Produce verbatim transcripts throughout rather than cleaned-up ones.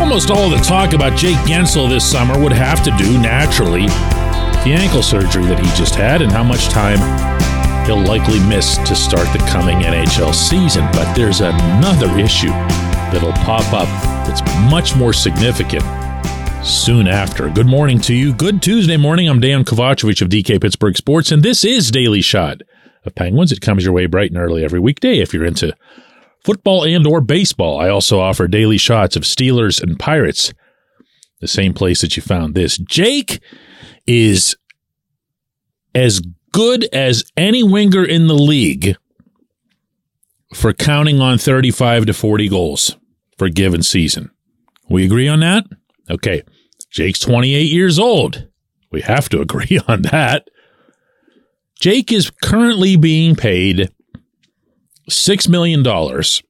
Almost all the talk about Jake Guentzel this summer would have to do, naturally, with the ankle surgery that he just had and how much time he'll likely miss to start the coming N H L season. But there's another issue that'll pop up that's much more significant soon after. Good morning to you. Good Tuesday morning. I'm Dan Kovacevic of D K Pittsburgh Sports, and this is Daily Shot of Penguins. It comes your way bright and early every weekday if you're into football and or baseball. I also offer daily shots of Steelers and Pirates, the same place that you found this. Jake is as good as any winger in the league for counting on thirty-five to forty goals for a given season. We agree on that? Okay. Jake's twenty-eight years old. We have to agree on that. Jake is currently being paid six million dollars,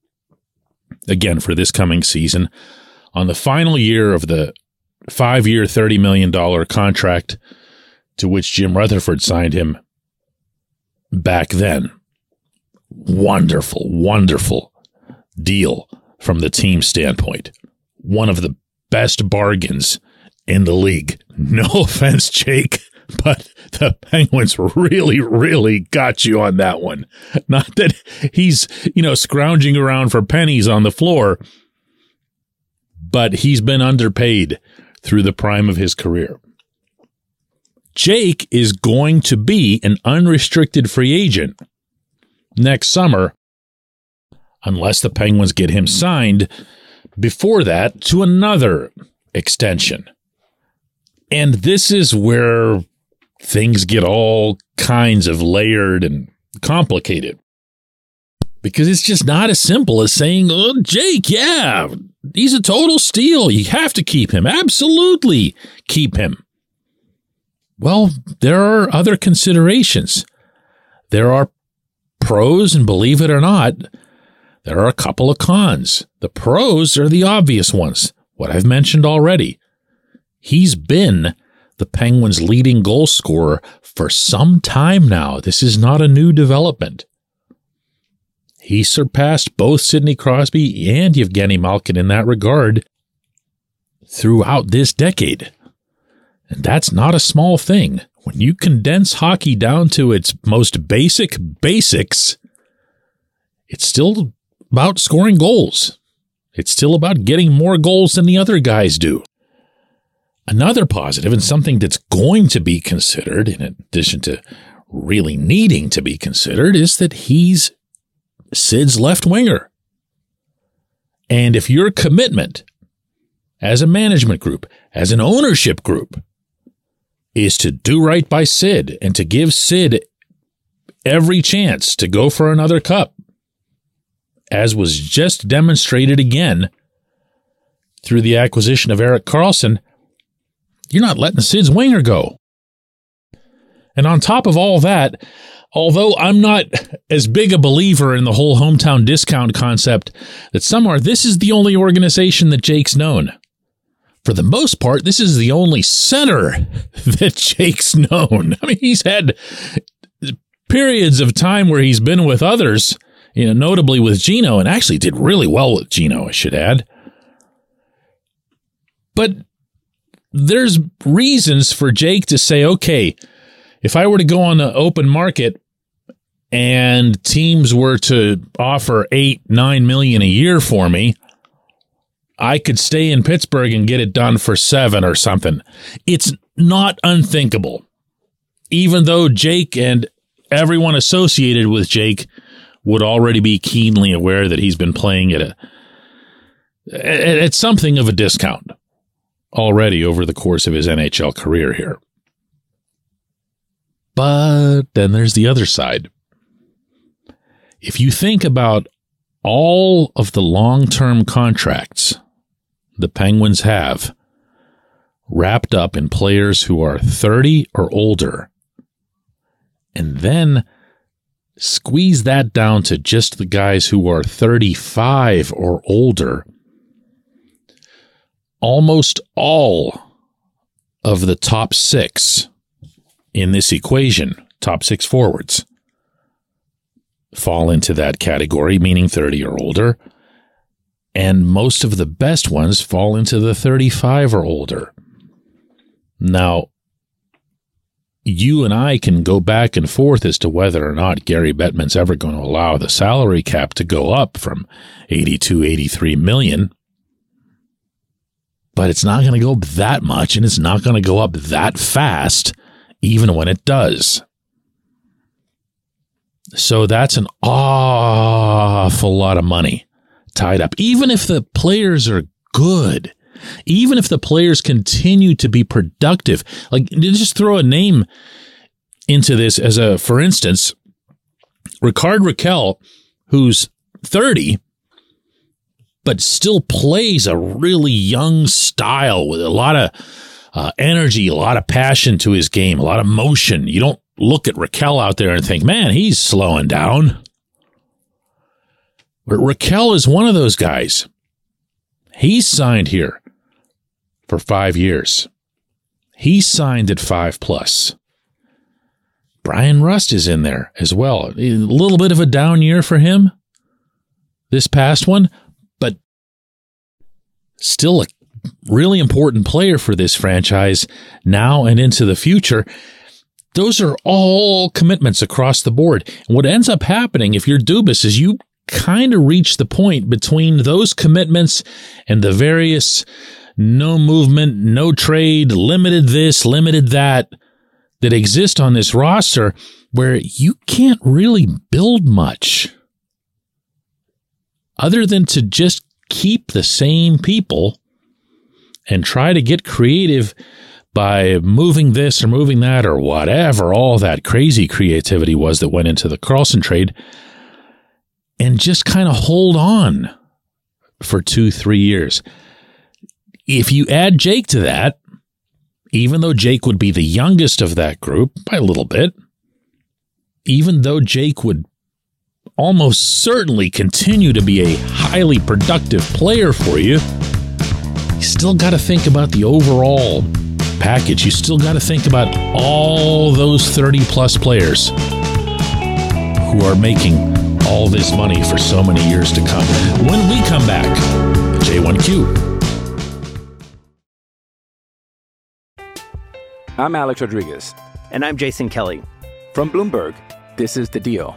again, for this coming season, on the final year of the five-year, thirty million dollars contract to which Jim Rutherford signed him back then. Wonderful, wonderful deal from the team standpoint. One of the best bargains in the league. No offense, Jake, but the Penguins really, really got you on that one. Not that he's, you know, scrounging around for pennies on the floor, but he's been underpaid through the prime of his career. Jake is going to be an unrestricted free agent next summer, unless the Penguins get him signed before that to another extension. And this is where things get all kinds of layered and complicated, because it's just not as simple as saying, oh, Jake, yeah, he's a total steal. You have to keep him. Absolutely keep him. Well, there are other considerations. There are pros, and believe it or not, there are a couple of cons. The pros are the obvious ones, what I've mentioned already. He's been the Penguins' leading goal scorer for some time now. This is not a new development. He surpassed both Sidney Crosby and Evgeny Malkin in that regard throughout this decade. And that's not a small thing. When you condense hockey down to its most basic basics, it's still about scoring goals. It's still about getting more goals than the other guys do. Another positive, and something that's going to be considered, in addition to really needing to be considered, is that he's Sid's left winger. And if your commitment as a management group, as an ownership group, is to do right by Sid and to give Sid every chance to go for another cup, as was just demonstrated again through the acquisition of Eric Karlsson, you're not letting Sid's winger go. And on top of all that, although I'm not as big a believer in the whole hometown discount concept that some are, this is the only organization that Jake's known. For the most part, this is the only center that Jake's known. I mean, he's had periods of time where he's been with others, you know, notably with Gino, and actually did really well with Gino, I should add. But there's reasons for Jake to say, okay, if I were to go on the open market and teams were to offer eight, nine million a year for me, I could stay in Pittsburgh and get it done for seven or something. It's not unthinkable, even though Jake and everyone associated with Jake would already be keenly aware that he's been playing at a at something of a discount already over the course of his N H L career here. But then there's the other side. if you think about all of the long-term contracts the Penguins have wrapped up in players who are thirty or older, and then squeeze that down to just the guys who are thirty-five or older, almost all of the top six in this equation, top six forwards, fall into that category, meaning thirty or older, and most of the best ones fall into the thirty-five or older. Now, you and I can go back and forth as to whether or not Gary Bettman's ever going to allow the salary cap to go up from eighty-two, eighty-three million, but it's not going to go up that much, and it's not going to go up that fast, even when it does. So that's an awful lot of money tied up. Even if the players are good, even if the players continue to be productive, like just throw a name into this as a, for instance, Rickard Rakell, who's thirty, but still plays a really young style with a lot of uh, energy, a lot of passion to his game, a lot of motion. You don't look at Rakell out there and think, man, he's slowing down. But Rakell is one of those guys. He's signed here for five years. He signed at five plus. Brian Rust is in there as well. A little bit of a down year for him, this past one, but still a really important player for this franchise now and into the future. Those are all commitments across the board. And what ends up happening if you're Dubas is you kind of reach the point between those commitments and the various no movement, no trade, limited this, limited that, that exist on this roster where you can't really build much other than to just keep the same people and try to get creative by moving this or moving that or whatever, all that crazy creativity was that went into the Karlsson trade, and just kind of hold on for two, three years. If you add Jake to that, even though Jake would be the youngest of that group by a little bit, even though Jake would almost certainly continue to be a highly productive player for you, you still got to think about the overall package. You still got to think about all those thirty plus players who are making all this money for so many years to come. When we come back, J one Q. I'm Alex Rodriguez. And I'm Jason Kelly. From Bloomberg, this is The Deal.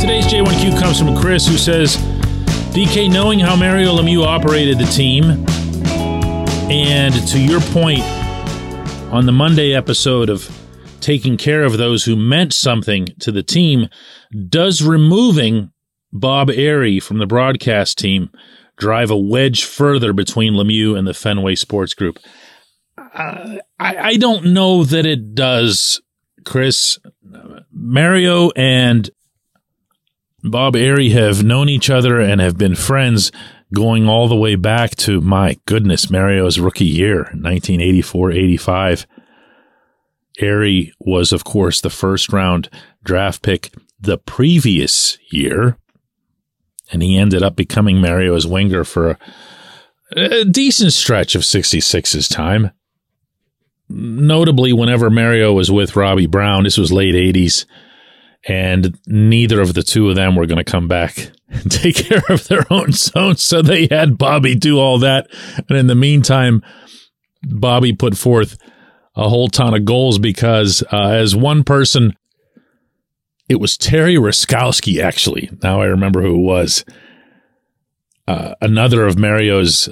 Today's J one Q comes from Chris, who says, D K, knowing how Mario Lemieux operated the team, and to your point on the Monday episode of taking care of those who meant something to the team, does removing Bob Errey from the broadcast team drive a wedge further between Lemieux and the Fenway Sports Group? Uh, I, I don't know that it does, Chris. Mario and Bob Errey have known each other and have been friends going all the way back to, my goodness, Mario's rookie year, nineteen eighty-four eighty-five. Errey was, of course, the first round draft pick the previous year, and he ended up becoming Mario's winger for a, a decent stretch of sixty-six's time. Notably, whenever Mario was with Robbie Brown, this was late eighties, and neither of the two of them were going to come back and take care of their own zone. So they had Bobby do all that. And in the meantime, Bobby put forth a whole ton of goals because uh, as one person It was Terry Ruskowski, actually. Now I remember who it was. Uh, another of Mario's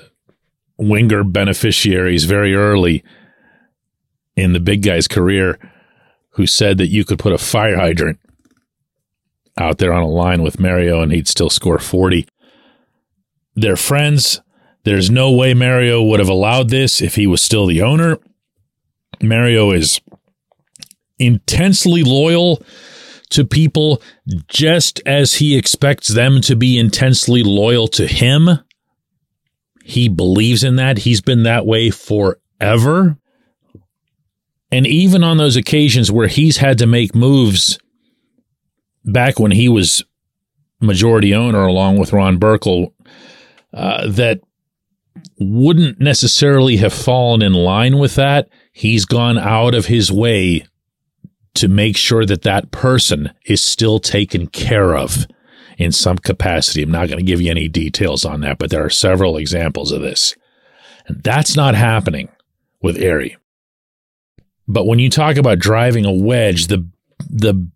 winger beneficiaries very early in the big guy's career, who said that you could put a fire hydrant out there on a line with Mario and he'd still score forty. They're friends. There's no way Mario would have allowed this if he was still the owner. Mario is intensely loyal to people, just as he expects them to be intensely loyal to him. He believes in that. He's been that way forever. And even on those occasions where he's had to make moves back when he was majority owner along with Ron Burkle uh, that wouldn't necessarily have fallen in line with that, he's gone out of his way to make sure that that person is still taken care of in some capacity. I'm not going to give you any details on that, but there are several examples of this. And that's not happening with Errey. But when you talk about driving a wedge, the the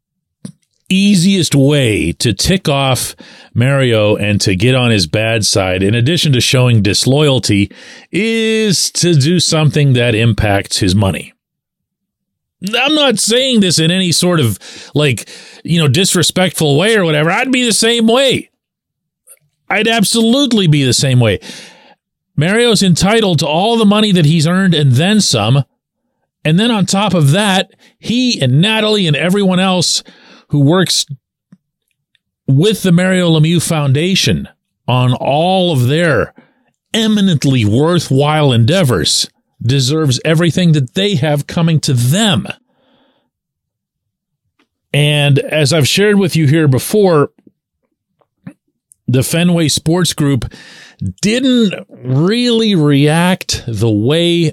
easiest way to tick off Mario and to get on his bad side, in addition to showing disloyalty, is to do something that impacts his money. I'm not saying this in any sort of, like, you know, disrespectful way or whatever. I'd be the same way. I'd absolutely be the same way. Mario's entitled to all the money that he's earned and then some. And then on top of that, he and Natalie and everyone else who works with the Mario Lemieux Foundation on all of their eminently worthwhile endeavors deserves everything that they have coming to them. And as I've shared with you here before, the Fenway Sports Group didn't really react the way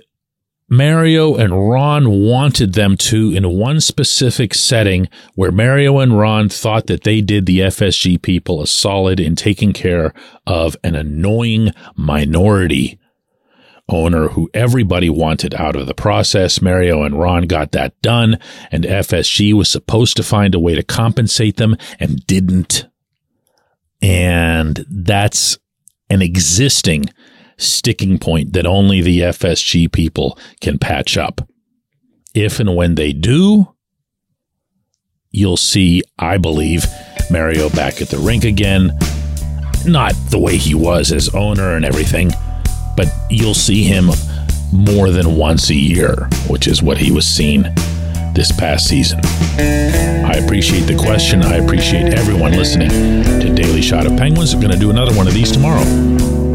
Mario and Ron wanted them to in one specific setting where Mario and Ron thought that they did the F S G people a solid in taking care of an annoying minority owner who everybody wanted out of the process. Mario and Ron got that done, and F S G was supposed to find a way to compensate them and didn't. And that's an existing sticking point that only the F S G people can patch up. If and when they do, you'll see, I believe, Mario back at the rink again. Not the way he was as owner and everything, but you'll see him more than once a year, which is what he was seen this past season. I appreciate the question. I appreciate everyone listening to Daily Shot of Penguins. I'm going to do another one of these tomorrow.